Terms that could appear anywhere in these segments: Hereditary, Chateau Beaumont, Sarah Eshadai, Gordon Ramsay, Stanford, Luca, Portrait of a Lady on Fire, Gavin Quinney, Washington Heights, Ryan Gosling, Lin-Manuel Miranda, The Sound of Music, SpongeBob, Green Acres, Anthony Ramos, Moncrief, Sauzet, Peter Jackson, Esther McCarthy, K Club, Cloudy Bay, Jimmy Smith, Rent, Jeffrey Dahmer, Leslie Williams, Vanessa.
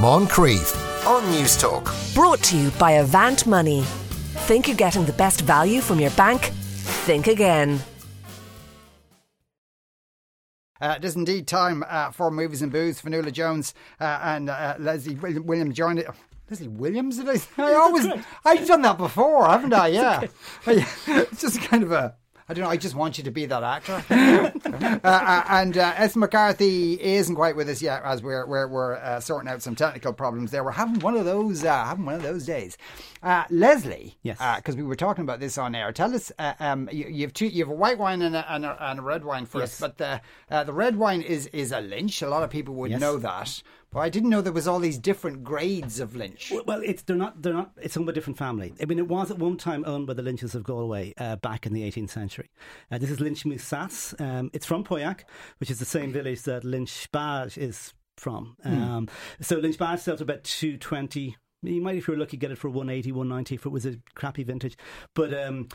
Moncrief on News Talk. Brought to you by Avant Money. Think you're getting the best value from your bank? Think again. It is indeed time for Movies and Booze for Nuala Jones and Leslie Williams joined it. Leslie Williams, did I say? I've done that before, haven't I? Yeah. It's just kind of a, I don't know, I just want you to be that actor. And Esther McCarthy isn't quite with us yet, as we're sorting out some technical problems there. We're having one of those days. Leslie, yes, because we were talking about this on air. Tell us, you have a white wine and a red wine for us, but the red wine is a Lynch. A lot of people would know that. But I didn't know there was all these different grades of Lynch. Well, they're not. It's from a different family. I mean, it was at one time owned by the Lynches of Galway back in the 18th century. This is Lynch-Moussas. It's from Pauillac, which is the same village that Lynch-Bages is from. So Lynch-Bages sells about 220. You might, if you're lucky, get it for 180, 190 if it was a crappy vintage. But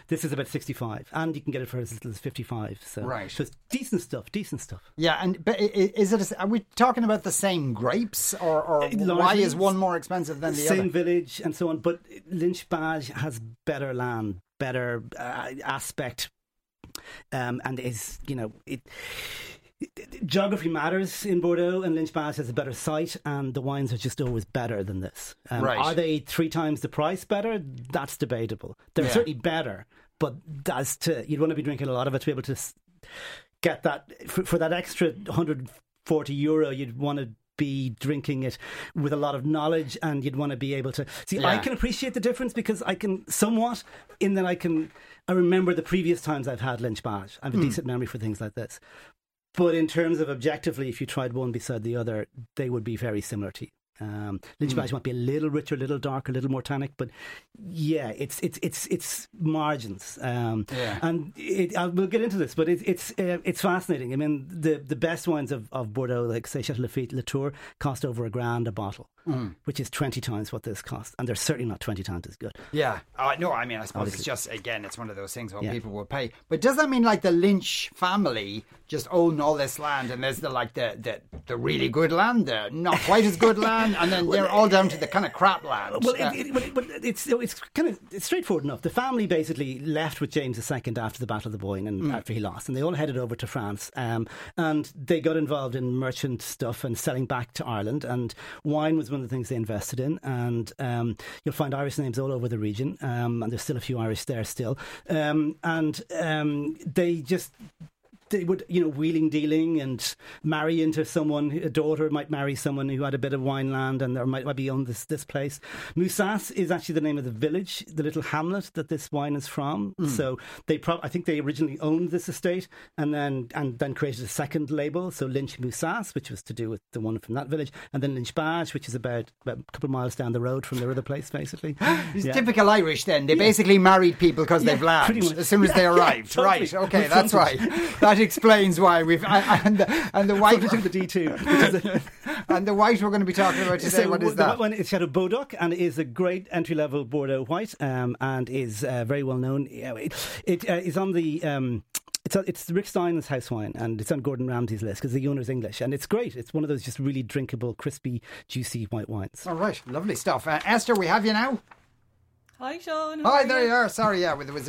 this is about 65, and you can get it for as little as 55. So, right. So it's decent stuff. Yeah, and but is it? Are we talking about the same grapes, or why is one more expensive than the other? Same village and so on. But Lynch-Bages has better land, better aspect, and is, you know, it. Geography matters in Bordeaux, and Lynch-Bages has a better site, and the wines are just always better than this. Right. Are they 3 times the price better? That's debatable. They're certainly better, but as to, you'd want to be drinking a lot of it to be able to get that for that extra €140. You'd want to be drinking it with a lot of knowledge, and you'd want to be able to see. Yeah. I can appreciate the difference because I can somewhat, in that I remember the previous times I've had Lynch-Bages. I have a decent memory for things like this. But in terms of objectively, if you tried one beside the other, they would be very similar to you. Lynch-Bages might be a little richer, a little darker, a little more tannic, but yeah, it's margins. And we'll get into this, but it's fascinating. I mean, the best wines of Bordeaux, like say Chateau Lafitte, Latour, cost over $1,000 a bottle, which is 20 times what this costs, and they're certainly not 20 times as good. Yeah, no, I mean, I suppose obviously. It's just again, it's one of those things where people will pay. But does that mean like the Lynch family just own all this land, and there's the really good land, there, not quite as good land? And then they're all down to the kind of crap land. Well, it's kind of it's straightforward enough. The family basically left with James II after the Battle of the Boyne and after he lost, and they all headed over to France. And they got involved in merchant stuff and selling back to Ireland. And wine was one of the things they invested in. And you'll find Irish names all over the region. And there's still a few Irish there still. They just. They would, you know, wheeling, dealing and marry into someone. A daughter might marry someone who had a bit of wineland and there might be on this place. Moussas is actually the name of the village, the little hamlet that this wine is from. So they I think they originally owned this estate and then created a second label. So Lynch-Moussas, which was to do with the one from that village, and then Lynch-Bages, which is about a couple of miles down the road from their other place, basically. It's typical Irish then. They basically married people because they've laughed as soon as they arrived. Yeah, totally. Right, okay, that's right. That explains why we've and the white the D2 and the white we're going to be talking about today. So what is that one? It's Shadow Bodoc, and it is a great entry level Bordeaux white, and is very well known. It is on the. It's Rick Stein's house wine, and it's on Gordon Ramsay's list because the owner's English, and it's great. It's one of those just really drinkable, crispy, juicy white wines. All right, lovely stuff. Esther, we have you now. Hi, Sean. Hi, there you are. Sorry, we're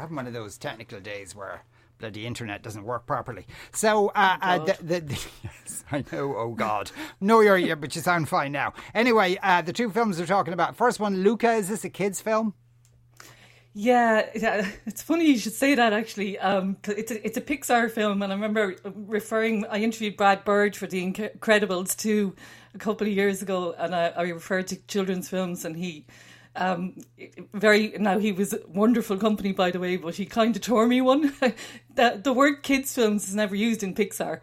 having one of those technical days where. The internet doesn't work properly. So, yes, I know, oh God. No, you're here, but you sound fine now. Anyway, the two films we're talking about. First one, Luca, is this a kid's film? Yeah, it's funny you should say that actually. It's a Pixar film, and I remember I interviewed Brad Bird for The Incredibles 2 a couple of years ago, and I referred to children's films, and he... he was wonderful company, by the way, but he kind of tore me one. The word kids films is never used in Pixar.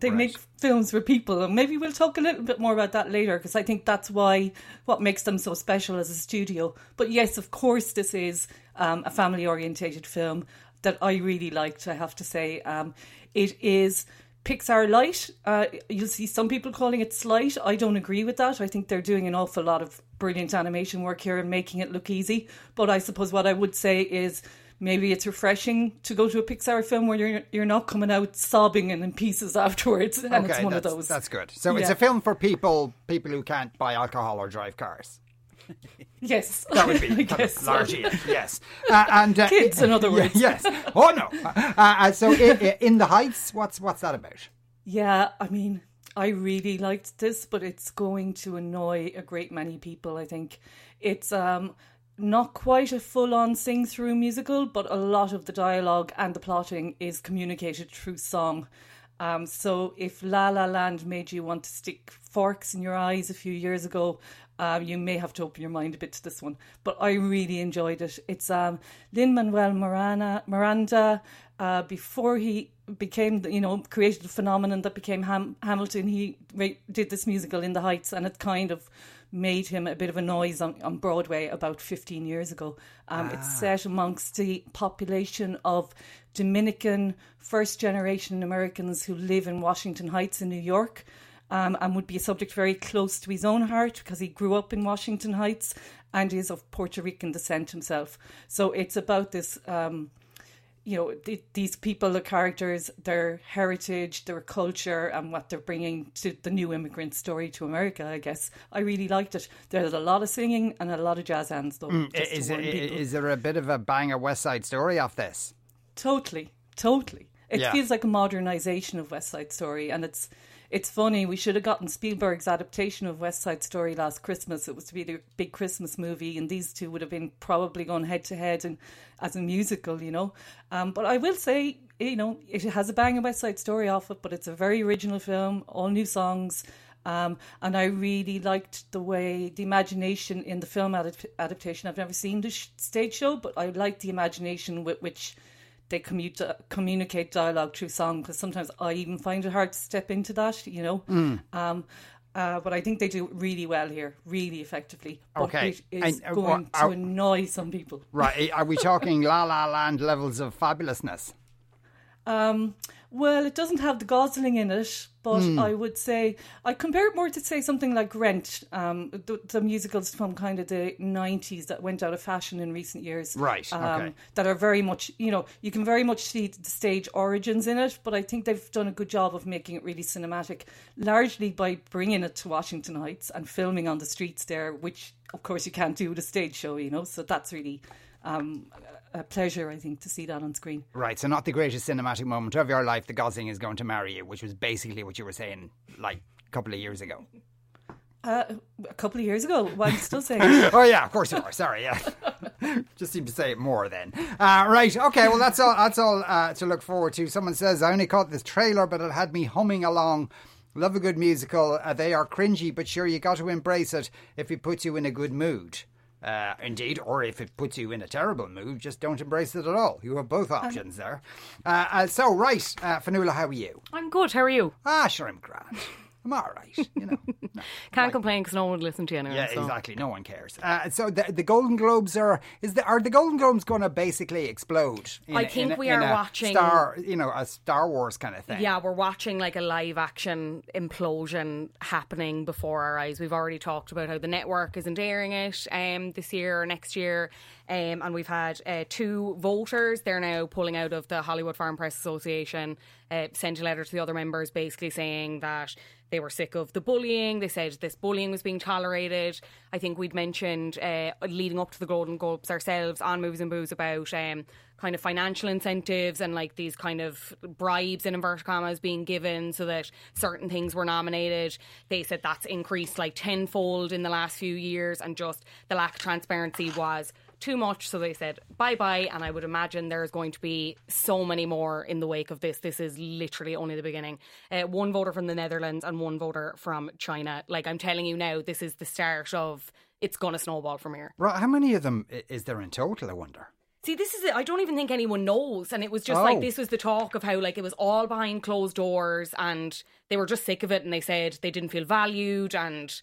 They make films for people, and maybe we'll talk a little bit more about that later, because I think that's what makes them so special as a studio. But yes, of course, this is a family orientated film that I really liked, I have to say. It is Pixar light. You'll see some people calling it slight. I don't agree with that. I think they're doing an awful lot of brilliant animation work here and making it look easy. But I suppose what I would say is maybe it's refreshing to go to a Pixar film where you're not coming out sobbing and in pieces afterwards. And okay, it's one of those. That's good. So yeah. It's a film for people who can't buy alcohol or drive cars. Yes, that would be largely so. Yes, and kids, in other words. Yes. Oh no. So In the Heights, what's that about? Yeah, I mean, I really liked this, but it's going to annoy a great many people. I think it's not quite a full-on sing-through musical, but a lot of the dialogue and the plotting is communicated through song. So if La La Land made you want to stick forks in your eyes a few years ago, you may have to open your mind a bit to this one. But I really enjoyed it. It's Lin-Manuel Miranda, before he became, created a phenomenon that became Hamilton, he did this musical In the Heights, and it kind of made him a bit of a noise on Broadway about 15 years ago. It's set amongst the population of Dominican first-generation Americans who live in Washington Heights in New York, and would be a subject very close to his own heart because he grew up in Washington Heights and is of Puerto Rican descent himself. So it's about this... these people, the characters, their heritage, their culture, and what they're bringing to the new immigrant story to America, I guess. I really liked it. There's a lot of singing and a lot of jazz hands, though. Is there a bit of a bang of West Side Story off this? Totally. It feels like a modernization of West Side Story, and it's funny. We should have gotten Spielberg's adaptation of West Side Story last Christmas. It was to be the big Christmas movie, and these two would have been probably gone head to head and as a musical, But I will say, it has a bang of West Side Story off it, but it's a very original film, all new songs. And I really liked the way the imagination in the film adaptation. I've never seen the stage show, but I liked the imagination with which they communicate dialogue through song, because sometimes I even find it hard to step into that, But I think they do really well here, really effectively. But okay. It is going to annoy some people. Right. Are we talking La La Land levels of fabulousness? Well, it doesn't have the Gosling in it, but I would say... I compare it more to, say, something like Rent, the musicals from kind of the 90s that went out of fashion in recent years. Right, okay. That are very much, you can very much see the stage origins in it, but I think they've done a good job of making it really cinematic, largely by bringing it to Washington Heights and filming on the streets there, which, of course, you can't do with a stage show, so that's really... a pleasure, I think, to see that on screen. Right, so not the greatest cinematic moment of your life, the Gosling is going to marry you, which was basically what you were saying like a couple of years ago. Well, I'm still saying. Oh yeah, of course you are. Sorry, yeah. Just seem to say it more then. Right, okay. Well, that's all. That's all to look forward to. Someone says I only caught this trailer, but it had me humming along. Love a good musical. They are cringy, but sure, you got to embrace it if it puts you in a good mood. Indeed, or if it puts you in a terrible mood, just don't embrace it at all. You have both options there. Fanula, how are you? I'm good, how are you? Sure, I'm grand. I'm all right, No, can't complain because no one would listen to you anyway. Yeah, so. Exactly, no one cares. So the Golden Globes are the Golden Globes going to basically explode? I think we are watching a Star Wars kind of thing. Yeah, we're watching like a live action implosion happening before our eyes. We've already talked about how the network isn't airing it this year or next year. And we've had two voters. They're now pulling out of the Hollywood Foreign Press Association, sent a letter to the other members basically saying that they were sick of the bullying. They said this bullying was being tolerated. I think we'd mentioned leading up to the Golden Globes ourselves on Movies and Booze about kind of financial incentives and like these kind of bribes in inverted commas being given so that certain things were nominated. They said that's increased like tenfold in the last few years, and just the lack of transparency was too much, so they said bye-bye, and I would imagine there's going to be so many more in the wake of this. This is literally only the beginning. One voter from the Netherlands and one voter from China. Like, I'm telling you now, this is the start of, it's going to snowball from here. Right, how many of them is there in total, I wonder? See, this is it. I don't even think anyone knows. And it was just this was the talk of how like it was all behind closed doors and they were just sick of it, and they said they didn't feel valued, and...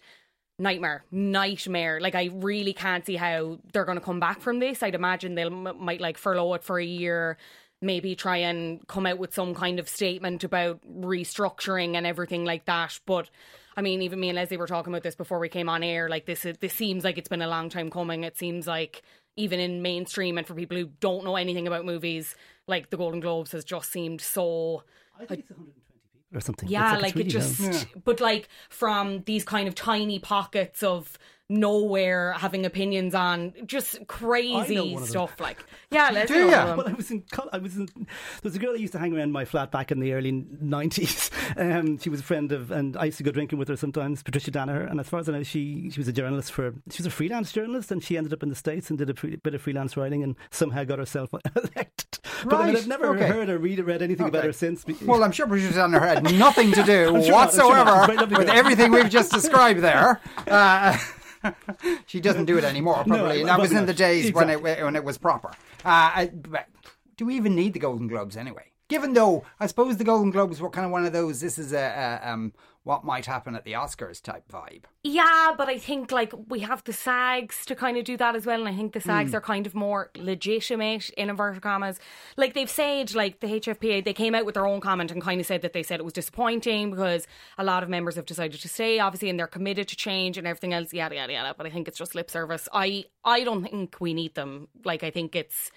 Nightmare. Like, I really can't see how they're going to come back from this. I'd imagine they might like furlough it for a year, maybe try and come out with some kind of statement about restructuring and everything like that. But I mean, even me and Leslie were talking about this before we came on air. Like, this seems like it's been a long time coming. It seems like even in mainstream and for people who don't know anything about movies, like the Golden Globes has just seemed so... I think it's 120 people or something. Yeah, it's really it just... Yeah. But like from these kind of tiny pockets of nowhere having opinions on just crazy stuff like... Yeah, let's do it. Well, I was in... There was a girl I used to hang around my flat back in the early 90s. She was a friend of... And I used to go drinking with her sometimes, Patricia Danaher. And as far as I know, she was a journalist for... She was a freelance journalist and she ended up in the States and did a bit of freelance writing and somehow got herself elected. Right. But I've never heard or read anything about her since. Well, I'm sure Patricia Danaher had nothing to do whatsoever with everything we've just described there. She doesn't do it anymore, probably. No, that was in the days when it was proper. Do we even need the Golden Globes anyway? Given though, I suppose the Golden Globes were kind of one of those, this is what might happen at the Oscars type vibe. Yeah, but I think like we have the SAGs to kind of do that as well. And I think the SAGs are kind of more legitimate in inverted commas. Like they've said, like the HFPA, they came out with their own comment and kind of said that they said it was disappointing because a lot of members have decided to stay, obviously, and they're committed to change and everything else, yada, yada, yada. But I think it's just lip service. I don't think we need them. Like I think it's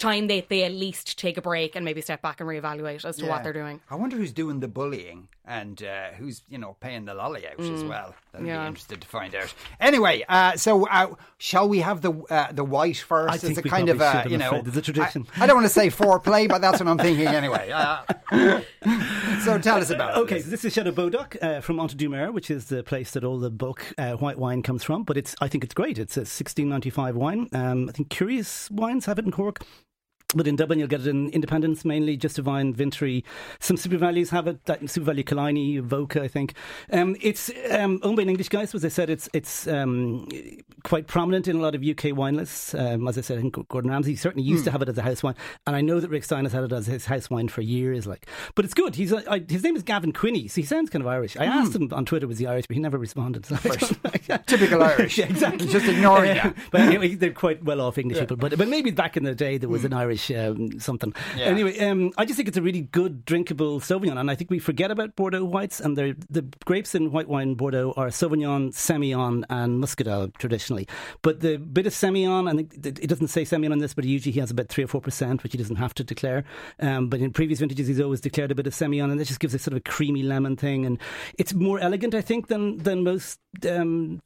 time they at least take a break and maybe step back and reevaluate as to what they're doing. I wonder who's doing the bullying and who's, paying the lolly out as well. I'd be interested to find out. Anyway, so shall we have the white first? I think it's a kind of there's a tradition. I don't want to say foreplay, but that's what I'm thinking anyway. So tell us about it. Okay, so this is Shadow Bodoc from Montedoumer, which is the place that all the bulk white wine comes from. But I think it's great. It's a 1695 wine. I think Curious Wines have it in Cork. But in Dublin, you'll get it in Independence, mainly, Justivine, Vintry. Some Super Values have it, Super Value Killiney, Voca, I think. It's owned by an English guy, so as I said, it's quite prominent in a lot of UK wine lists. As I said, I think Gordon Ramsay certainly used to have it as a house wine. And I know that Rick Stein has had it as his house wine for years. But it's good. His name is Gavin Quinney, so he sounds kind of Irish. I asked him on Twitter, was he Irish, but he never responded. So typical Irish. Yeah, exactly. Just ignoring it. But anyway, they're quite well-off English people. But maybe back in the day, there was an Irish something. Yeah. Anyway, I just think it's a really good drinkable Sauvignon, and I think we forget about Bordeaux whites, and the grapes in white wine Bordeaux are Sauvignon, Semillon and Muscadel traditionally. But the bit of Semillon, and it doesn't say Semillon on this, but usually he has about 3 or 4%, which he doesn't have to declare. But in previous vintages he's always declared a bit of Semillon, and that just gives it sort of a creamy lemon thing, and it's more elegant, I think, than most New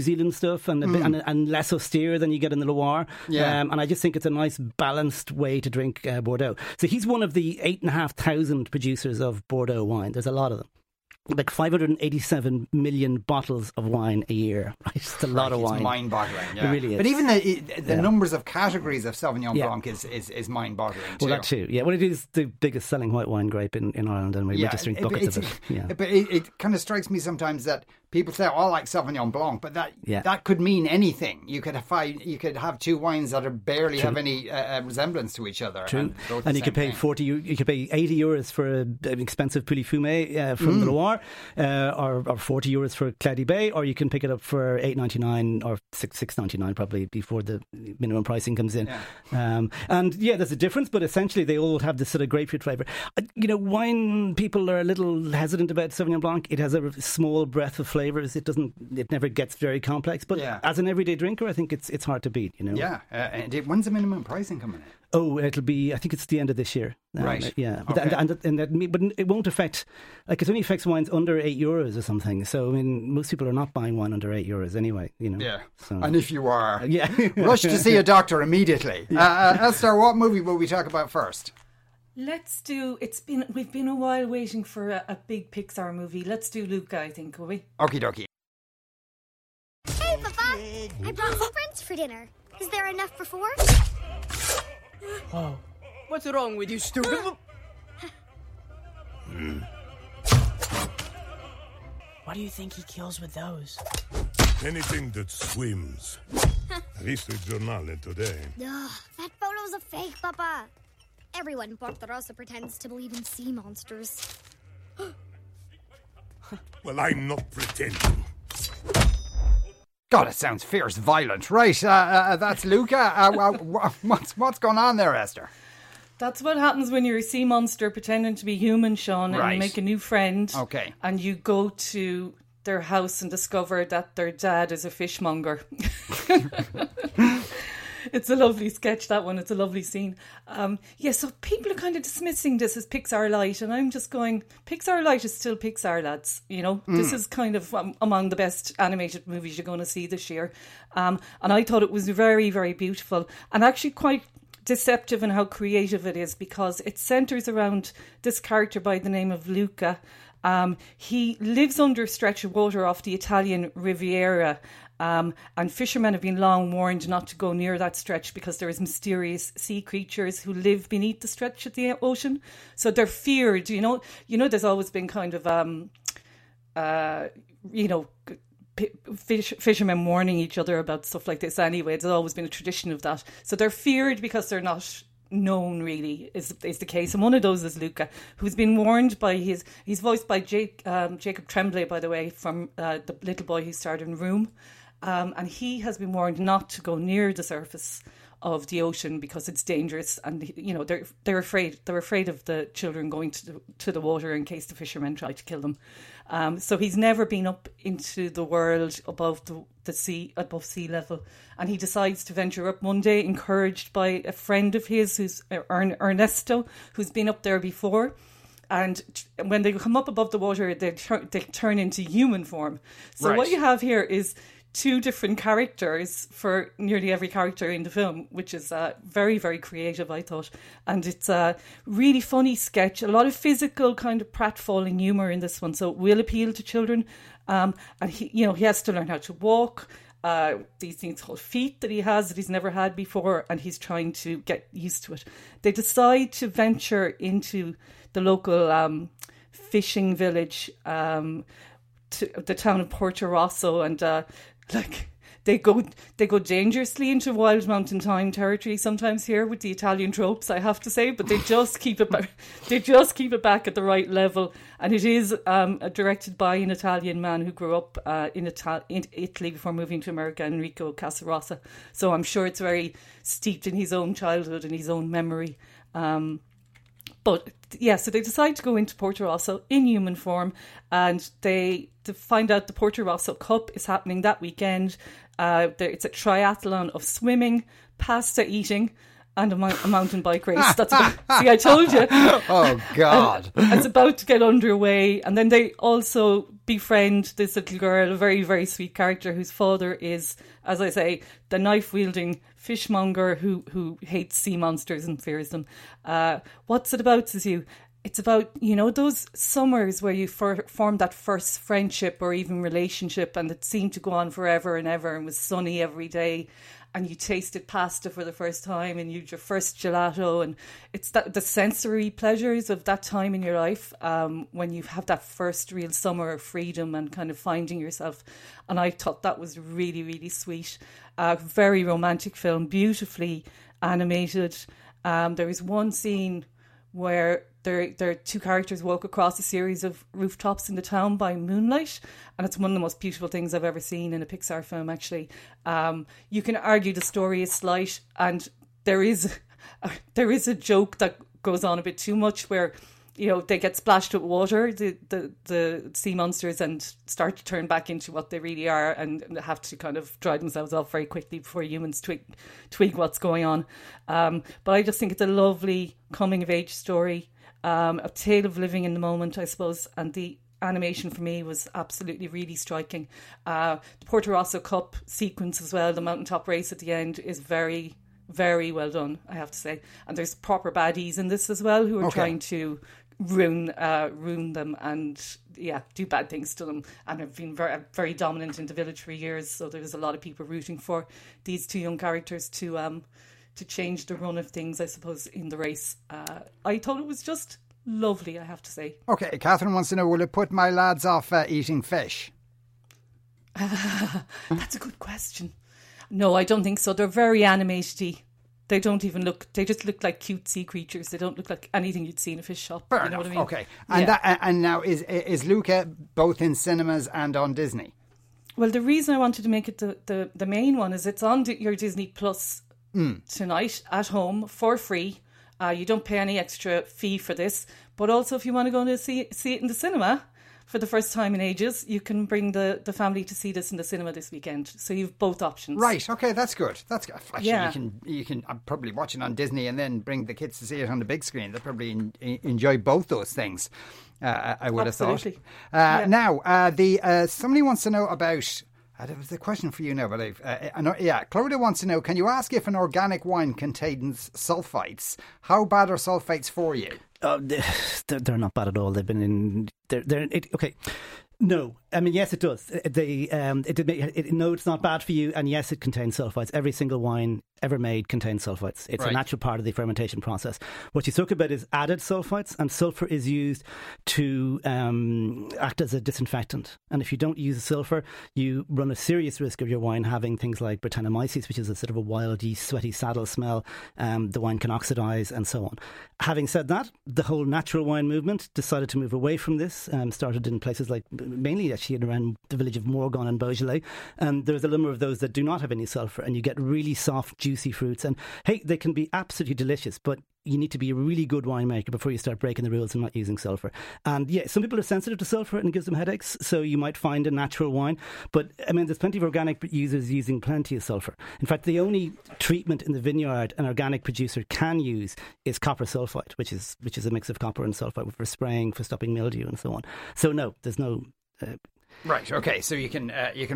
Zealand stuff, and and less austere than you get in the Loire. Yeah. And I just think it's a nice balanced way to drink Bordeaux. So he's one of the 8,500 producers of Bordeaux wine. There's a lot of them. Like 587 million bottles of wine a year. It's a lot of wine. It's mind-boggling, yeah. It really is. But even the numbers of categories of Sauvignon Blanc is mind-boggling too. Well, that too. Yeah, well, it is the biggest selling white wine grape in Ireland, and we're registering buckets of it. Yeah. But it kind of strikes me sometimes that people say, I like Sauvignon Blanc, but that could mean anything. You could have two wines that are barely have any resemblance to each other. True. And you could pay you could pay 80 euros for an expensive Pouilly Fumé from the Loire. Or 40 euros for Cloudy Bay, or you can pick it up for 8.99 or 6.99 probably before the minimum pricing comes in. Yeah. There's a difference, but essentially they all have this sort of grapefruit flavour. Wine people are a little hesitant about Sauvignon Blanc. It has a small breadth of flavours. It never gets very complex, but as an everyday drinker, I think it's hard to beat. Yeah. And when's the minimum pricing coming in? Oh, it'll be, I think it's the end of this year. Right. Yeah. Okay. But it won't affect, it only affects wines under €8 or something. So, most people are not buying wine under €8 anyway, Yeah. So. And if you are, rush to see a doctor immediately. Yeah. Esther, what movie will we talk about first? We've been a while waiting for a big Pixar movie. Let's do Luca, I think, will we? Okie dokie. Hey, Papa. I brought some friends for dinner. Is there enough for four? Oh. What's wrong with you, stupid? Why do you think he kills with those? Anything that swims. Visto il giornale today. Ugh, that photo's a fake, Papa. Everyone in Porto Rosso pretends to believe in sea monsters. Well, I'm not pretending. God, it sounds fierce, violent. Right, that's Luca. What's going on there, Esther? That's what happens when you're a sea monster pretending to be human, Sean, and you make a new friend. Okay. And you go to their house and discover that their dad is a fishmonger. It's a lovely sketch, that one. It's a lovely scene. So people are kind of dismissing this as Pixar Light, and I'm just going, Pixar Light is still Pixar, lads. You know, this is kind of among the best animated movies you're going to see this year. And I thought it was very, very beautiful, and actually quite deceptive in how creative it is, because it centres around this character by the name of Luca. He lives under a stretch of water off the Italian Riviera, and fishermen have been long warned not to go near that stretch because there is mysterious sea creatures who live beneath the stretch of the ocean. So they're feared, you know. You know, there's always been kind of, fishermen warning each other about stuff like this anyway. There's always been a tradition of that. So they're feared because they're not known, really, is the case. And one of those is Luca, who's been warned by his... He's voiced by Jacob Tremblay, by the way, from the little boy who starred in Room. And he has been warned not to go near the surface of the ocean because it's dangerous. And, you know, they're afraid. They're afraid of the children going to the water in case the fishermen try to kill them. So he's never been up into the world above the sea, above sea level. And he decides to venture up one day, encouraged by a friend of his, who's Ernesto, who's been up there before. And when they come up above the water, they turn into human form. So What you have here is two different characters for nearly every character in the film, which is very, very creative, I thought. And it's a really funny sketch, a lot of physical kind of pratfalling humour in this one, so it will appeal to children. And he has to learn how to walk, these things called feet that he has that he's never had before, and he's trying to get used to it. They decide to venture into the local fishing village, to the town of Porto Rosso, and they go dangerously into wild mountain time territory sometimes here with the Italian tropes, I have to say, but they just keep it back. They just keep it back at the right level. And it is directed by an Italian man who grew up in Italy before moving to America, Enrico Casarossa. So I'm sure it's very steeped in his own childhood and his own memory. But yeah, so they decide to go into Porto Rosso in human form, and to find out the Porto Rosso Cup is happening that weekend. It's a triathlon of swimming, pasta eating, and a mountain bike race. That's about, see, I told you. Oh, God. It's about to get underway. And then they also befriend this little girl, a very, very sweet character whose father is, as I say, the knife-wielding fishmonger who hates sea monsters and fears them. What's it about, says you? It's about, you know, those summers where you form that first friendship or even relationship, and it seemed to go on forever and ever and was sunny every day. And you tasted pasta for the first time and you had your first gelato. And it's the sensory pleasures of that time in your life when you have that first real summer of freedom and kind of finding yourself. And I thought that was really, really sweet. Very romantic film, beautifully animated. There is one scene where there are two characters walk across a series of rooftops in the town by moonlight, and it's one of the most beautiful things I've ever seen in a Pixar film, actually. You can argue the story is slight, and there is a joke that goes on a bit too much where, you know, they get splashed with water, the sea monsters, and start to turn back into what they really are and have to kind of dry themselves off very quickly before humans twig what's going on. But I just think it's a lovely coming-of-age story. A tale of living in the moment, I suppose, and the animation for me was absolutely really striking. The Porto Rosso Cup sequence as well, the mountaintop race at the end, is very, very well done, I have to say. And there's proper baddies in this as well who are trying to ruin them and, yeah, do bad things to them. And have been very, very dominant in the village for years, so there's a lot of people rooting for these two young characters to change the run of things, I suppose, in the race. I thought it was just lovely, I have to say. Okay, Catherine wants to know, will it put my lads off eating fish? That's a good question. No, I don't think so. They're very animated-y. They don't even look... They just look like cute sea creatures. They don't look like anything you'd see in a fish shop. Fair enough. Know what I mean? Okay. And, and now, is Luca both in cinemas and on Disney? Well, the reason I wanted to make it the main one is it's on your Disney Plus tonight at home for free. You don't pay any extra fee for this, but also if you want to go and see it in the cinema for the first time in ages, you can bring the family to see this in the cinema this weekend. So you've both options. Right. Okay, that's good. That's good. Actually, yeah. You can probably watch it on Disney and then bring the kids to see it on the big screen. They'll probably enjoy both those things. I would Absolutely. Have thought. Yeah. Now, somebody wants to know about. That was the question for you now, but Clodagh wants to know, can you ask if an organic wine contains sulfites? How bad are sulfites for you? They're not bad at all. They've been in... Okay. No. I mean, yes, it does. It's not bad for you. And yes, it contains sulfites. Every single wine ever made contains sulfites. It's a natural part of the fermentation process. What you talk about is added sulfites, and sulfur is used to act as a disinfectant. And if you don't use sulfur, you run a serious risk of your wine having things like Brettanomyces, which is a sort of a wild yeast, sweaty saddle smell. The wine can oxidize and so on. Having said that, the whole natural wine movement decided to move away from this, started in places like mainly actually around the village of Morgon and Beaujolais. There's a number of those that do not have any sulfur, and you get really soft, juicy fruits. And hey, they can be absolutely delicious, but you need to be a really good winemaker before you start breaking the rules and not using sulfur. And yeah, some people are sensitive to sulfur and it gives them headaches, so you might find a natural wine. But I mean, there's plenty of organic users using plenty of sulfur. In fact, the only treatment in the vineyard an organic producer can use is copper sulfite, which is a mix of copper and sulfite for spraying, for stopping mildew and so on. So no, there's no... Right, okay, so you can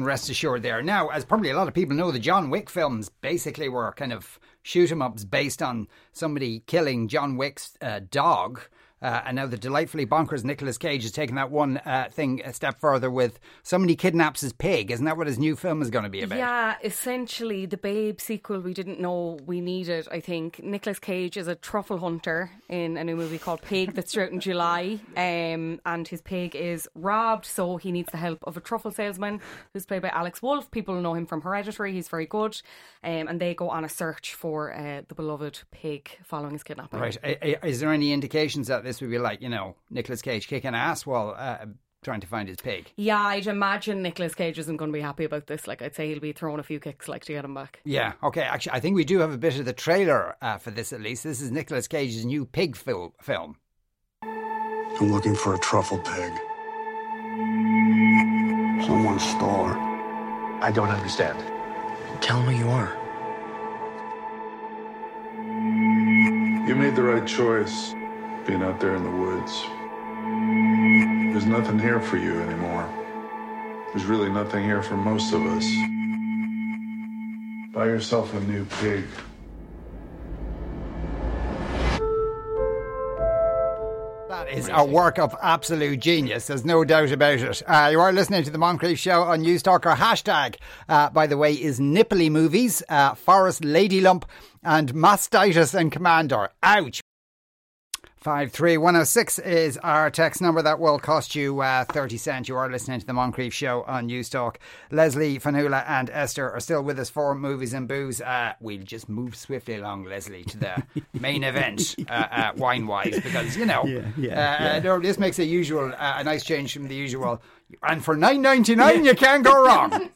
rest assured there. Now, as probably a lot of people know, the John Wick films basically were kind of shoot-em-ups based on somebody killing John Wick's dog. And now the delightfully bonkers Nicolas Cage has taken that one thing a step further with somebody kidnaps his pig. Isn't that what his new film is going to be about? Yeah, essentially the Babe sequel we didn't know we needed, I think. Nicolas Cage is a truffle hunter in a new movie called Pig that's out in July. And his pig is robbed, so he needs the help of a truffle salesman who's played by Alex Wolff. People know him from Hereditary. He's very good. And they go on a search for the beloved pig following his kidnapping. Right. Is there any indications that this would be like, Nicolas Cage kicking ass while trying to find his pig? Yeah, I'd imagine Nicolas Cage isn't going to be happy about this. Like, I'd say he'll be throwing a few kicks to get him back. Yeah, okay. Actually, I think we do have a bit of the trailer for this at least. This is Nicolas Cage's new pig film. I'm looking for a truffle pig. Someone stole her. I don't understand. Tell me you are. You made the right choice. Being out there in the woods. There's nothing here for you anymore. There's really nothing here for most of us. Buy yourself a new pig. That is a work of absolute genius. There's no doubt about it. You are listening to The Moncrief Show on News Talk. Our hashtag, by the way, is Nipply Movies, Forest Lady Lump, and Mastitis and Commandor. Ouch! 53106 is our text number. That will cost you 30 cents. You are listening to The Moncrief Show on News Talk. Leslie, Fanula and Esther are still with us for Movies and Booze. We'll just move swiftly along, Leslie, to the main event, wine-wise, because, No, this makes a nice change from the usual. And for $9.99, you can't go wrong.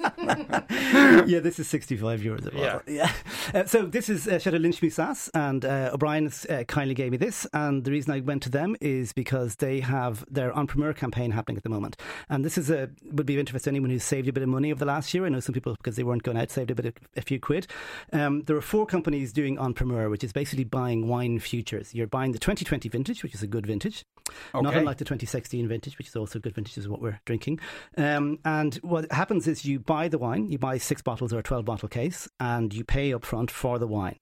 Yeah, this is €65 a bottle. Yeah. So this is Chateau Lynch-Moussas, and O'Brien's kindly gave me this. And the reason I went to them is because they have their entrepreneur campaign happening at the moment. And this is would be of interest to anyone who's saved a bit of money over the last year. I know some people, because they weren't going out, saved a few quid. There are 4 companies doing entrepreneur, which is basically buying wine futures. You're buying the 2020 vintage, which is a good vintage. Okay. Not unlike the 2016 vintage, which is also a good vintage, is what we're drinking. And what happens is you buy the wine, you buy 6 bottles or a 12-bottle case, and you pay up front for the wine.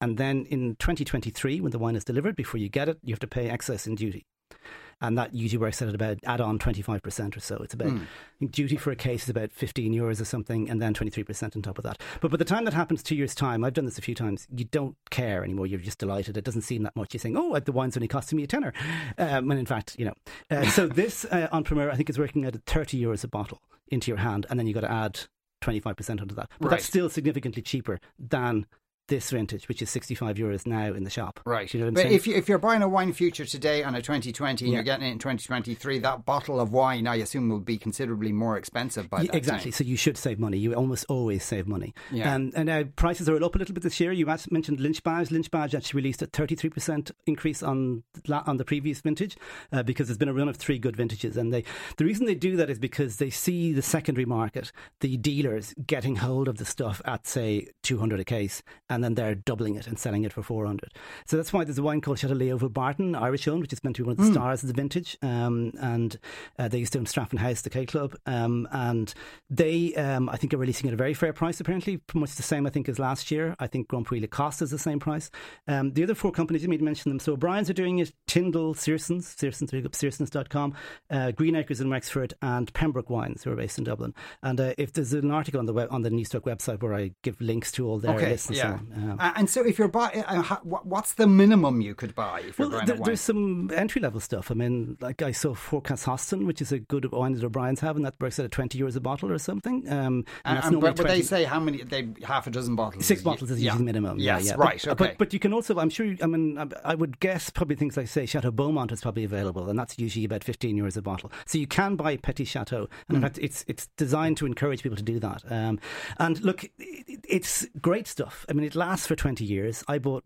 And then in 2023, when the wine is delivered, before you get it, you have to pay excess and duty. And that usually works out at about add-on 25% or so. It's about, I think duty for a case is about €15 or something, and then 23% on top of that. But by the time that happens, 2 years' time, I've done this a few times, you don't care anymore. You're just delighted. It doesn't seem that much. You think, oh, the wine's only costing me €10. And in fact, So this entrepreneur, I think, is working at €30 a bottle into your hand, and then you've got to add 25% onto that. But that's still significantly cheaper than this vintage, which is €65 now in the shop. Right. You know what I'm saying? But if you're buying a wine future today on a 2020 and you're getting it in 2023, that bottle of wine, I assume, will be considerably more expensive by that time. So you should save money. You almost always save money. Yeah. And now prices are up a little bit this year. You mentioned Lynch-Bages. Lynch-Bages actually released a 33% increase on the previous vintage because there's been a run of three good vintages. And the reason they do that is because they see the secondary market, the dealers getting hold of the stuff at, say, 200 a case, and then they're doubling it and selling it for 400. So that's why there's a wine called Chateau Lafitte, Barton, Irish-owned, which is meant to be one of the stars of the vintage. And they used to own Stratford House, the K Club. And they, I think, are releasing at a very fair price, apparently, pretty much the same, I think, as last year. I think Grand Prix La Costa is the same price. The other four companies, you need to mention them. So O'Brien's are doing it, Tyndall, Searson's, pick up Searson's.com, Green Acres in Wexford, and Pembroke Wines, who are based in Dublin. And if there's an article on the Newstalk website where I give links to all their lists and so on. And so if you're buying, what's the minimum you could buy if you're buying a wine? There's some entry-level stuff. I mean, like I saw Forecast Hostin, which is a good wine that O'Brien's have, and that works at €20 a bottle or something. But they say how many, they half a dozen bottles. Six bottles is usually the minimum. Yes, right, okay. But you can also, I'm sure, I would guess probably things like, say, Chateau Beaumont is probably available, and that's usually about €15 a bottle. So you can buy Petit Chateau, and in fact, it's designed to encourage people to do that. And look, it's great stuff. I mean, it lasts for 20 years. I bought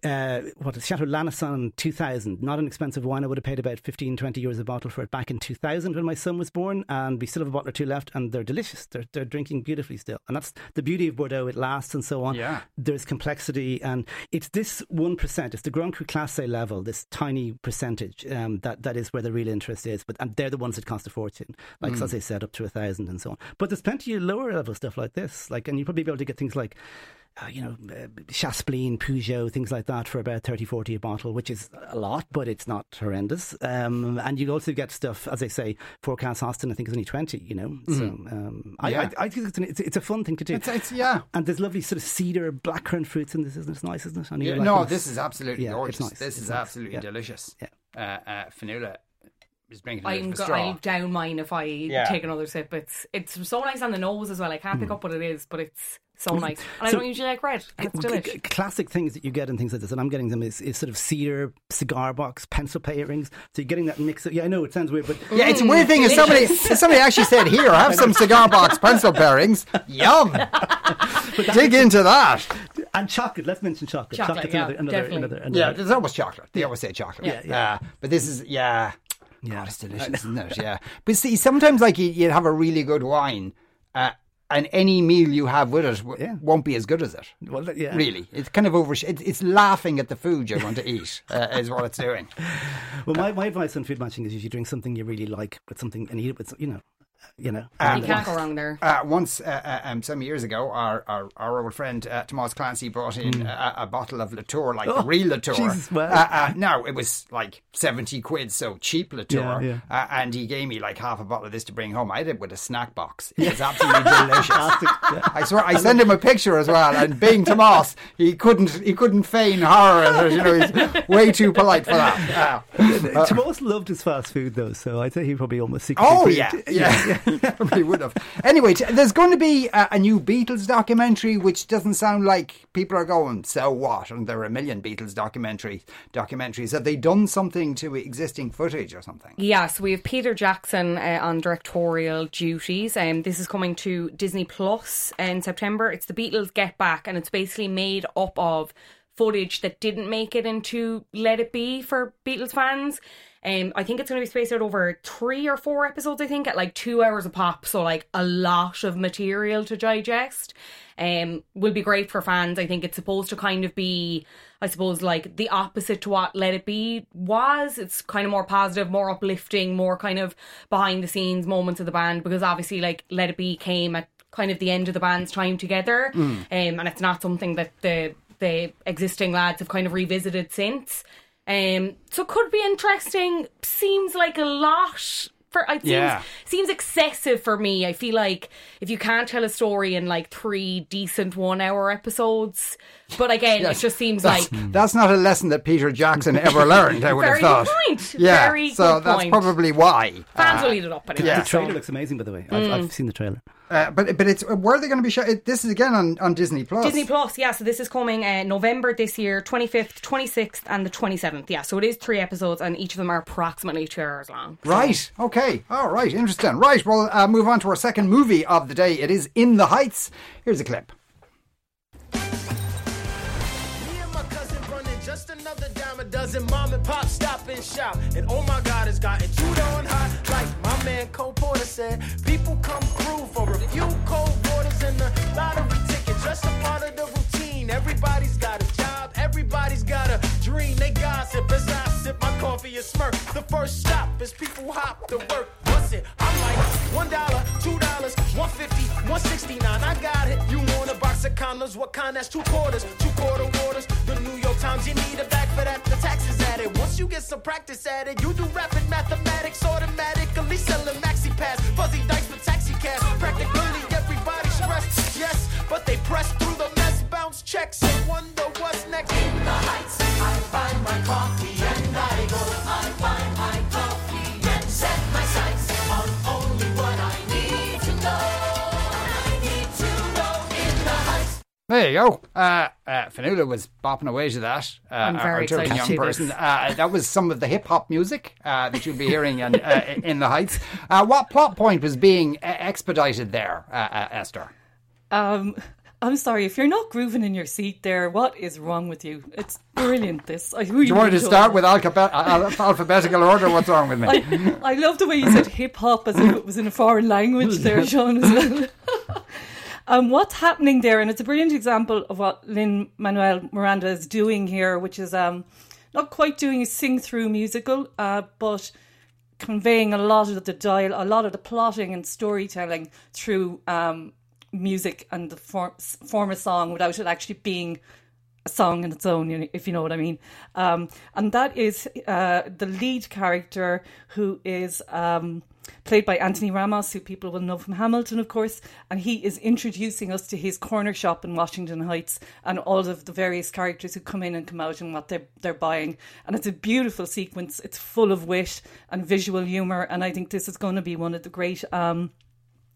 Chateau Lanessan 2000, not an expensive wine. I would have paid about 15, 20 euros a bottle for it back in 2000 when my son was born, and we still have a bottle or two left, and they're delicious. They're drinking beautifully still. And that's the beauty of Bordeaux. It lasts and so on. Yeah. There's complexity, and it's this 1%. It's the Grand Cru Classé level, this tiny percentage, that is where the real interest is. And they're the ones that cost a fortune, like Sauzet said, up to 1,000 and so on. But there's plenty of lower level stuff like this, and you'll probably be able to get things like Chaspleen, Peugeot, things like that for about 30, 40 a bottle, which is a lot, but it's not horrendous. And you also get stuff, as I say, Forecast Hostin, I think, is only 20, So I think it's a fun thing to do. It's And there's lovely sort of cedar, blackcurrant fruits in this, isn't it? It's nice, isn't it? This is absolutely gorgeous. Nice. This is absolutely delicious. Yeah. Fanula is bringing it in for straw. I'll down mine if I take another sip. It's so nice on the nose as well. I can't pick up what it is, but it's so nice. And I don't usually like red. It's delicious. Classic things that you get in things like this, and I'm getting them, is sort of cedar, cigar box, pencil pairings. So you're getting that mix of, I know it sounds weird, but... Yeah, it's a weird thing. If somebody actually said, here, have some cigar box pencil pairings. Yum! Dig into that. And chocolate. Let's mention chocolate. Chocolate's another. Yeah, there's always chocolate. They always say chocolate. Yeah. But this is, God, it's delicious, isn't it? Yeah. But see, sometimes you'd have a really good wine, and any meal you have with it won't be as good as it. Well, really, it's kind of it's laughing at the food you're going to eat is what it's doing. Well, my advice on food matching is if you drink something you really like with something and eat it with, you can't go wrong there. Once, some years ago, our old friend Tomás Clancy brought in a bottle of Latour, the real Latour. Jesus, wow. Now it was like 70 quid, so cheap Latour. Yeah. And he gave me like half a bottle of this to bring home. I did it with a snack box. It was absolutely delicious. I swear, I sent him a picture as well. And being Tomás, he couldn't feign horror. He's way too polite for that. Tomás loved his fast food though, so I'd say he probably almost secretly. Oh yeah. Probably would have. Anyway, there's going to be a new Beatles documentary, which doesn't sound like people are going, so what? And there are a million Beatles documentaries. Have they done something to existing footage or something? Yes, we have Peter Jackson on directorial duties. This is coming to Disney Plus in September. It's the Beatles Get Back, and it's basically made up of footage that didn't make it into Let It Be for Beatles fans. I think it's going to be spaced out over 3 or 4 episodes, I think, at 2 hours a pop. So a lot of material to digest. Will be great for fans. I think it's supposed to kind of be, I suppose, the opposite to what Let It Be was. It's kind of more positive, more uplifting, more kind of behind the scenes moments of the band. Because obviously Let It Be came at kind of the end of the band's time together. And it's not something that the existing lads have kind of revisited since. So could be interesting. Seems like a lot seems excessive for me. I feel like if you can't tell a story in like 3 decent 1-hour episodes, but again, it just seems like that's not a lesson that Peter Jackson ever learned. I would have thought. Very good point. That's probably why fans will eat it up. Anyway, the trailer looks amazing, by the way. I've seen the trailer. But it's where they're going to be shot. This is again on Disney Plus. Disney Plus, yeah. So this is coming November this year, 25th, 26th, and the 27th. Yeah. So it is 3 episodes, and each of them are approximately 2 hours long. So. Right. Okay. All right. Interesting. Right. We'll move on to our second movie of the day. It is In the Heights. Here's a clip. Me and my cousin running just another dime a dozen. Mom and pop stop and shop, and oh my God, it's gotten too darn hot. Like my man Cole Porter said, people come through for a few cold waters and a lottery ticket. Just a part of the routine. Everybody's got a job. Everybody's got a dream. They gossip as I sip my coffee and smirk. The first stop is people hop to work. What's it? I'm like $1, $2, $1.50, $1.69. I got it. You want a box of condoms? What kind? That's 2 quarters. 2 quarter waters. The New York Times. You need a bag for that. The tax is at it. Once you get some practice at it, you do rapid mathematics automatically. Selling maxi pads, fuzzy dice for taxi cabs. Practically everybody's stressed. Yes, but they press through the mess. Bounce checks and wonder what's next. In the Heights, I find my coffee and I go. I find my coffee and set my sights on only what I need to know. I need to know. In the Heights. There you go. Fanula was bopping away to that. I'm very excited. Young person. That was some of the hip hop music that you'll be hearing in the Heights. What plot point was being expedited there, Esther? I'm sorry, if you're not grooving in your seat there, what is wrong with you? It's brilliant, this. Do you want to start with alphabetical order? What's wrong with me? I love the way you said hip-hop as if it was in a foreign language there, Sean, as well. What's happening there, and it's a brilliant example of what Lin-Manuel Miranda is doing here, which is not quite doing a sing-through musical, but conveying a lot of the dialogue, a lot of the plotting and storytelling through music and the form of song without it actually being a song in its own, if you know what I mean. And that is the lead character, who is played by Anthony Ramos, who people will know from Hamilton, of course. And he is introducing us to his corner shop in Washington Heights and all of the various characters who come in and come out and what they're buying. And it's a beautiful sequence. It's full of wit and visual humour. And I think this is going to be one of the great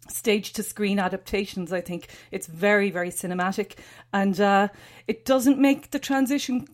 stage to screen adaptations. I think it's very, very cinematic, and it doesn't make the transition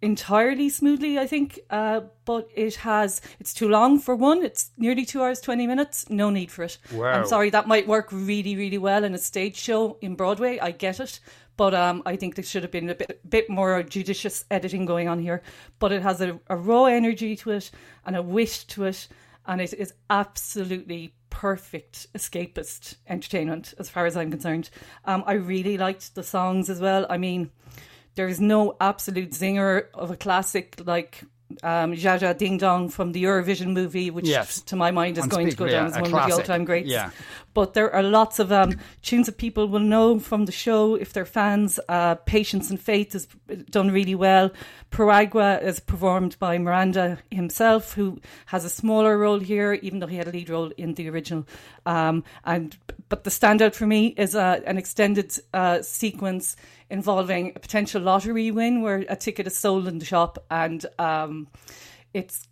entirely smoothly, I think, but it's too long for one. It's nearly 2 hours 20 minutes. No need for it. Wow. I'm sorry, that might work really, really well in a stage show in Broadway, I get it, but I think there should have been a bit more judicious editing going on here. But it has a raw energy to it and a wit to it, and it is absolutely perfect escapist entertainment as far as I'm concerned. I really liked the songs as well. I mean, there is no absolute zinger of a classic like Zsa Zsa Ding Dong from the Eurovision movie, which to my mind is going to go down as one of the all-time greats. Yeah. But there are lots of tunes that people will know from the show if they're fans. Patience and Faith is done really well. Piragua is performed by Miranda himself, who has a smaller role here, even though he had a lead role in the original. But the standout for me is an extended sequence involving a potential lottery win where a ticket is sold in the shop, and it's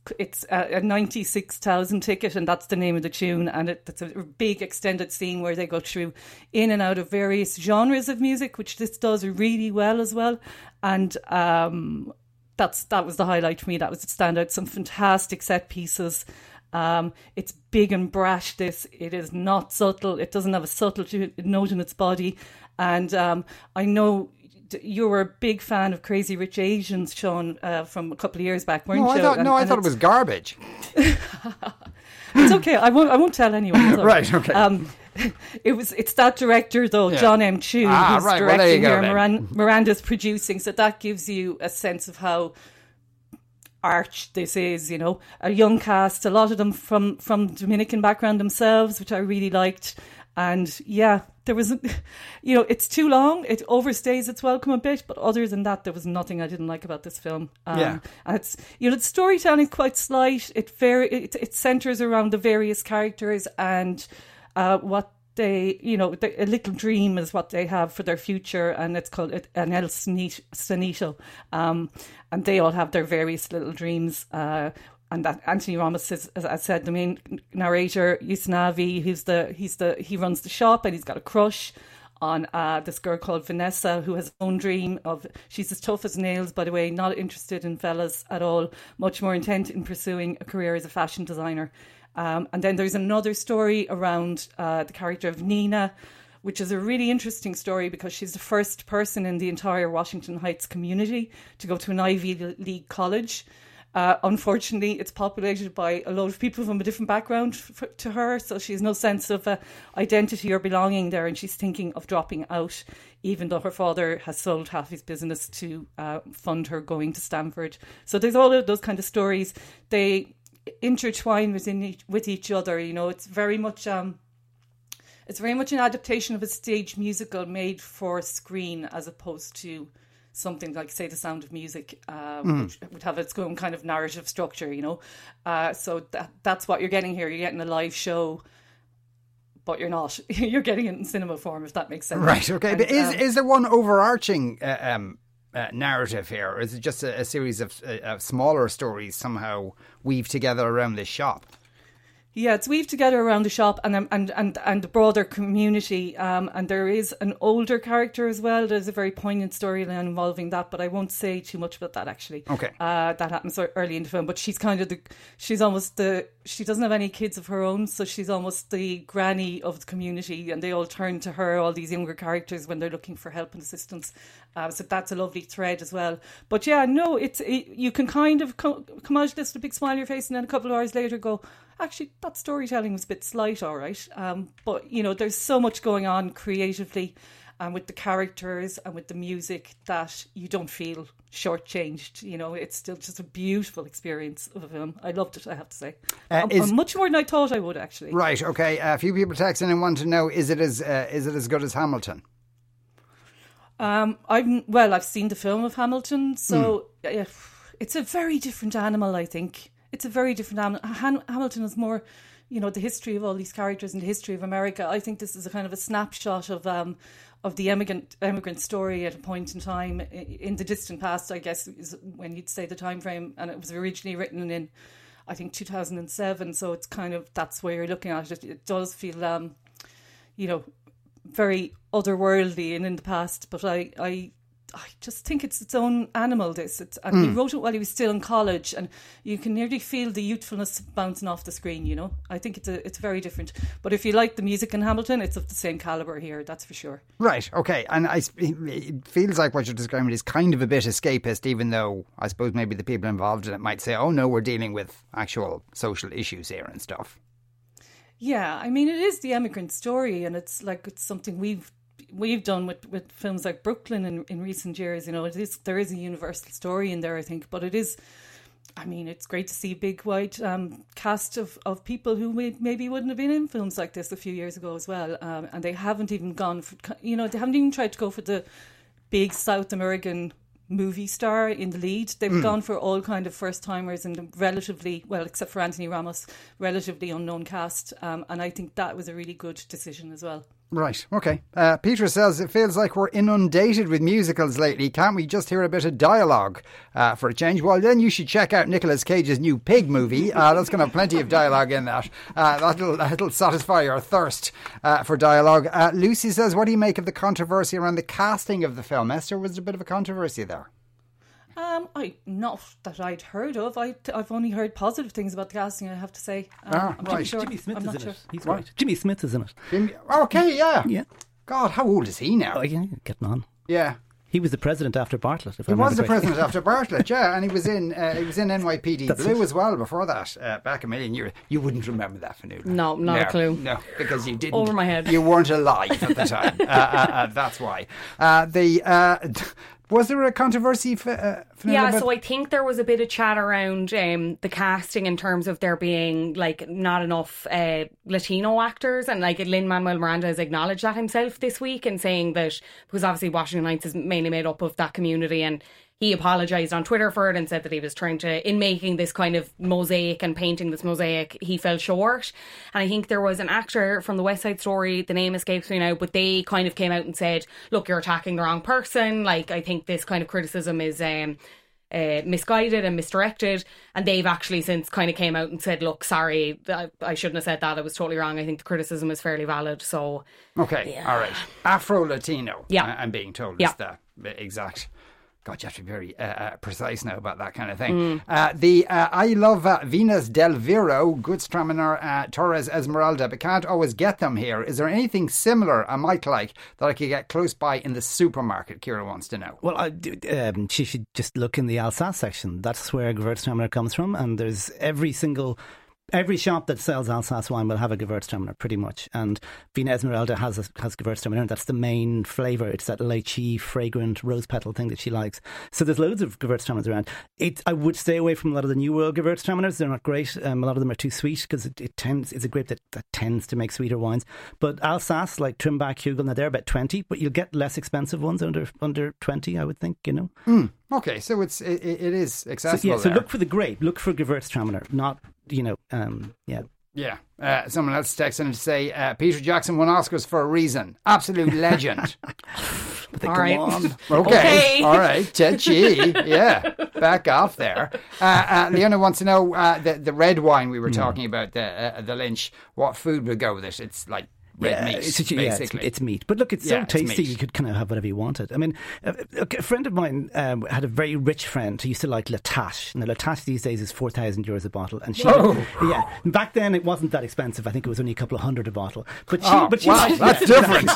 a 96,000 ticket, and that's the name of the tune. And it's a big extended scene where they go through in and out of various genres of music, which this does really well as well. And that was the highlight for me. That was the standout. Some fantastic set pieces. It's big and brash, this. It is not subtle. It doesn't have a subtle note in its body. And I know you were a big fan of Crazy Rich Asians, Sean, from a couple of years back, weren't you? I thought it was garbage. It's okay. I won't tell anyone. Right, okay. It's that director, though, John M. Chu, who's directing here. Miranda's producing, so that gives you a sense of how arch this is, you know. A young cast, a lot of them from Dominican background themselves, which I really liked. And yeah, there was, you know, it's too long. It overstays its welcome a bit. But other than that, there was nothing I didn't like about this film. And it's, you know, the storytelling is quite slight. It centres around the various characters and what they, you know, a little dream is what they have for their future, and it's called an El Sonito. And they all have their various little dreams. And that Anthony Ramos is, as I said, the main narrator, Yusnavi, he runs the shop, and he's got a crush on this girl called Vanessa, who has her own dream of, she's as tough as nails, by the way, not interested in fellas at all, much more intent in pursuing a career as a fashion designer. And then there's another story around the character of Nina, which is a really interesting story because she's the first person in the entire Washington Heights community to go to an Ivy League college. Unfortunately, it's populated by a lot of people from a different background to her, so she has no sense of identity or belonging there, and she's thinking of dropping out, even though her father has sold half his business to fund her going to Stanford. So there's all of those kind of stories. They intertwine with each other. You know, it's very much an adaptation of a stage musical made for screen, as opposed to something like, say, The Sound of Music, which would have its own kind of narrative structure, you know. So that's what you're getting here. You're getting a live show, but you're getting it in cinema form, if that makes sense. Right, okay. And, but is there one overarching narrative here, or is it just a series of smaller stories somehow weaved together around this shop? Yeah, it's weaved together around the shop and the broader community. And there is an older character as well. There's a very poignant storyline involving that, but I won't say too much about that, actually. Okay. That happens early in the film, but she's kind of she doesn't have any kids of her own, so she's almost the granny of the community, and they all turn to her, all these younger characters, when they're looking for help and assistance. So that's a lovely thread as well. But yeah, no, you can kind of come out of this with a big smile on your face, and then a couple of hours later go, actually, that storytelling was a bit slight, all right. But, you know, there's so much going on creatively and with the characters and with the music that you don't feel shortchanged. You know, it's still just a beautiful experience of a film. I loved it, I have to say. Much more than I thought I would, actually. Right, okay. A few people text in and want to know, is it as good as Hamilton? I've seen the film of Hamilton, so it's a very different animal, I think. It's a very different animal. Hamilton is more, you know, the history of all these characters and the history of America. I think this is a kind of a snapshot of the immigrant story at a point in time in the distant past, I guess, is when you'd say the time frame. And it was originally written in, I think, 2007. So it's kind of, that's where you're looking at it. It does feel, you know, very otherworldly and in the past. But I just think it's its own animal, this. He wrote it while he was still in college, and you can nearly feel the youthfulness bouncing off the screen, you know. I think it's very different. But if you like the music in Hamilton, it's of the same calibre here, that's for sure. Right, okay. And it feels like what you're describing is kind of a bit escapist, even though I suppose maybe the people involved in it might say, oh no, we're dealing with actual social issues here and stuff. Yeah, I mean, it is the immigrant story, and it's like it's something we've done with films like Brooklyn in recent years. You know, there is a universal story in there, I think, but it is, I mean, it's great to see a big wide cast of people who maybe wouldn't have been in films like this a few years ago as well. And they haven't even they haven't even tried to go for the big South American movie star in the lead. They've gone for all kind of first timers and relatively, well, except for Anthony Ramos, relatively unknown cast. And I think that was a really good decision as well. Right, okay. Peter says, it feels like we're inundated with musicals lately. Can't we just hear a bit of dialogue for a change? Well, then you should check out Nicolas Cage's new Pig movie. That's going to have plenty of dialogue in that. That'll satisfy your thirst for dialogue. Lucy says, what do you make of the controversy around the casting of the film? Esther, was there a bit of a controversy there? Not that I'd heard of. I've only heard positive things about the casting, I have to say. Jimmy Smith is in it. He's right. Jimmy Smith is in it. Okay, yeah. Yeah. God, how old is he now? Oh, yeah, getting on. Yeah. He was the president after Bartlett. And he was in NYPD Blue as well before that, back a million years. You wouldn't remember that for Nuala. No, not a clue. No, because you didn't. Over my head. You weren't alive at the time. That's why. Was there a controversy? So I think there was a bit of chat around the casting in terms of there being like not enough Latino actors, and like Lin-Manuel Miranda has acknowledged that himself this week and saying that, because obviously Washington Heights is mainly made up of that community, and he apologised on Twitter for it and said that he was trying to, in making this kind of mosaic and painting this mosaic, he fell short. And I think there was an actor from the West Side Story, the name escapes me now, but they kind of came out and said, look, you're attacking the wrong person. Like, I think this kind of criticism is misguided and misdirected. And they've actually since kind of came out and said, look, sorry, I shouldn't have said that. I was totally wrong. I think the criticism is fairly valid. So, okay, yeah. All right. Afro-Latino, yeah. I'm being told, is that exact... God, you have to be very precise now about that kind of thing. I love Venus Del Viro, Goodstrominar, Torres Esmeralda, but can't always get them here. Is there anything similar I might like that I could get close by in the supermarket? Kira wants to know. Well, she should just look in the Alsace section. That's where Gewürztraminer comes from, and there's every shop that sells Alsace wine will have a Gewürztraminer, pretty much. And Vina Esmeralda has Gewürztraminer. That's the main flavour. It's that lychee, fragrant, rose petal thing that she likes. So there's loads of Gewürztraminers around. I would stay away from a lot of the New World Gewürztraminers. They're not great. A lot of them are too sweet because it's a grape that tends to make sweeter wines. But Alsace, like Trimbach, Hugel, now they're about 20, but you'll get less expensive ones under 20, I would think, you know. Mm. Okay, so it is accessible. So, yeah, so look for the grape. Look for Gewürztraminer, not... someone else texting in to say Peter Jackson won Oscars for a reason. Absolute legend. But all right. Okay. All right. Yeah. Back off there. Leona wants to know the red wine we were talking about, the Lynch, what food would go with it? It's like red meat, basically. Yeah, it's meat. But look, it's so tasty, you could kind of have whatever you wanted. I mean, a friend of mine had a very rich friend who used to like Latache. Now, Latache these days is €4,000 a bottle. And she, back then it wasn't that expensive. I think it was only a couple of hundred a bottle. But that's different.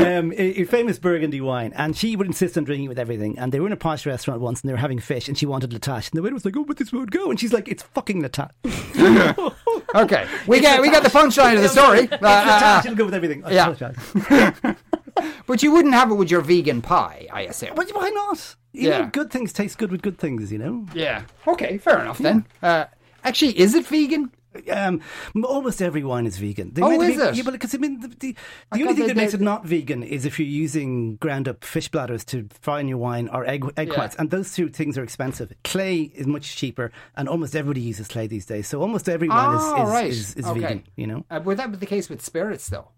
A famous Burgundy wine. And she would insist on drinking it with everything. And they were in a posh restaurant once and they were having fish and she wanted Latache. And the waiter was like, oh, but this won't go. And she's like, it's fucking Latache. Okay. We got the punchline of the story. It'll go with everything. I apologize. But you wouldn't have it with your vegan pie, I assume. But why not? Even good things taste good with good things, you know? Yeah. Okay, fair enough then. Actually, is it vegan? Almost every wine is vegan. Is it? Yeah, because the only thing that makes it not vegan is if you're using ground up fish bladders to fry in your wine or egg whites, and those two things are expensive. Clay is much cheaper, and almost everybody uses clay these days. So almost every wine is vegan. You know, would that be the case with spirits though?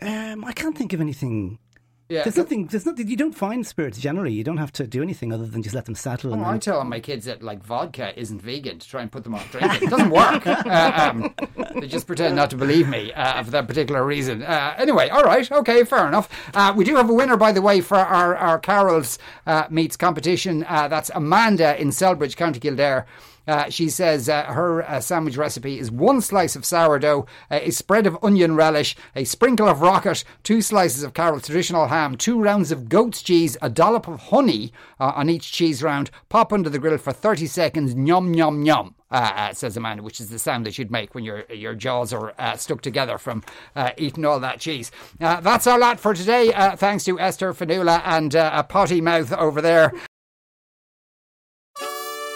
I can't think of anything. Yeah. There's nothing. You don't find spirits generally. You don't have to do anything other than just let them settle. Oh, I tell my kids that like vodka isn't vegan to try and put them off drinking. It doesn't work. They just pretend not to believe me for that particular reason. Anyway, all right, okay, fair enough. We do have a winner, by the way, for our Carol's Meets competition. That's Amanda in Selbridge, County Kildare. She says her sandwich recipe is one slice of sourdough, a spread of onion relish, a sprinkle of rocket, 2 slices of Carol's traditional ham, 2 rounds of goat's cheese, a dollop of honey on each cheese round, pop under the grill for 30 seconds, yum, yum, yum. Says Amanda, which is the sound that you'd make when your jaws are stuck together from eating all that cheese. That's our lot for today. Thanks to Esther Fanula and a potty mouth over there.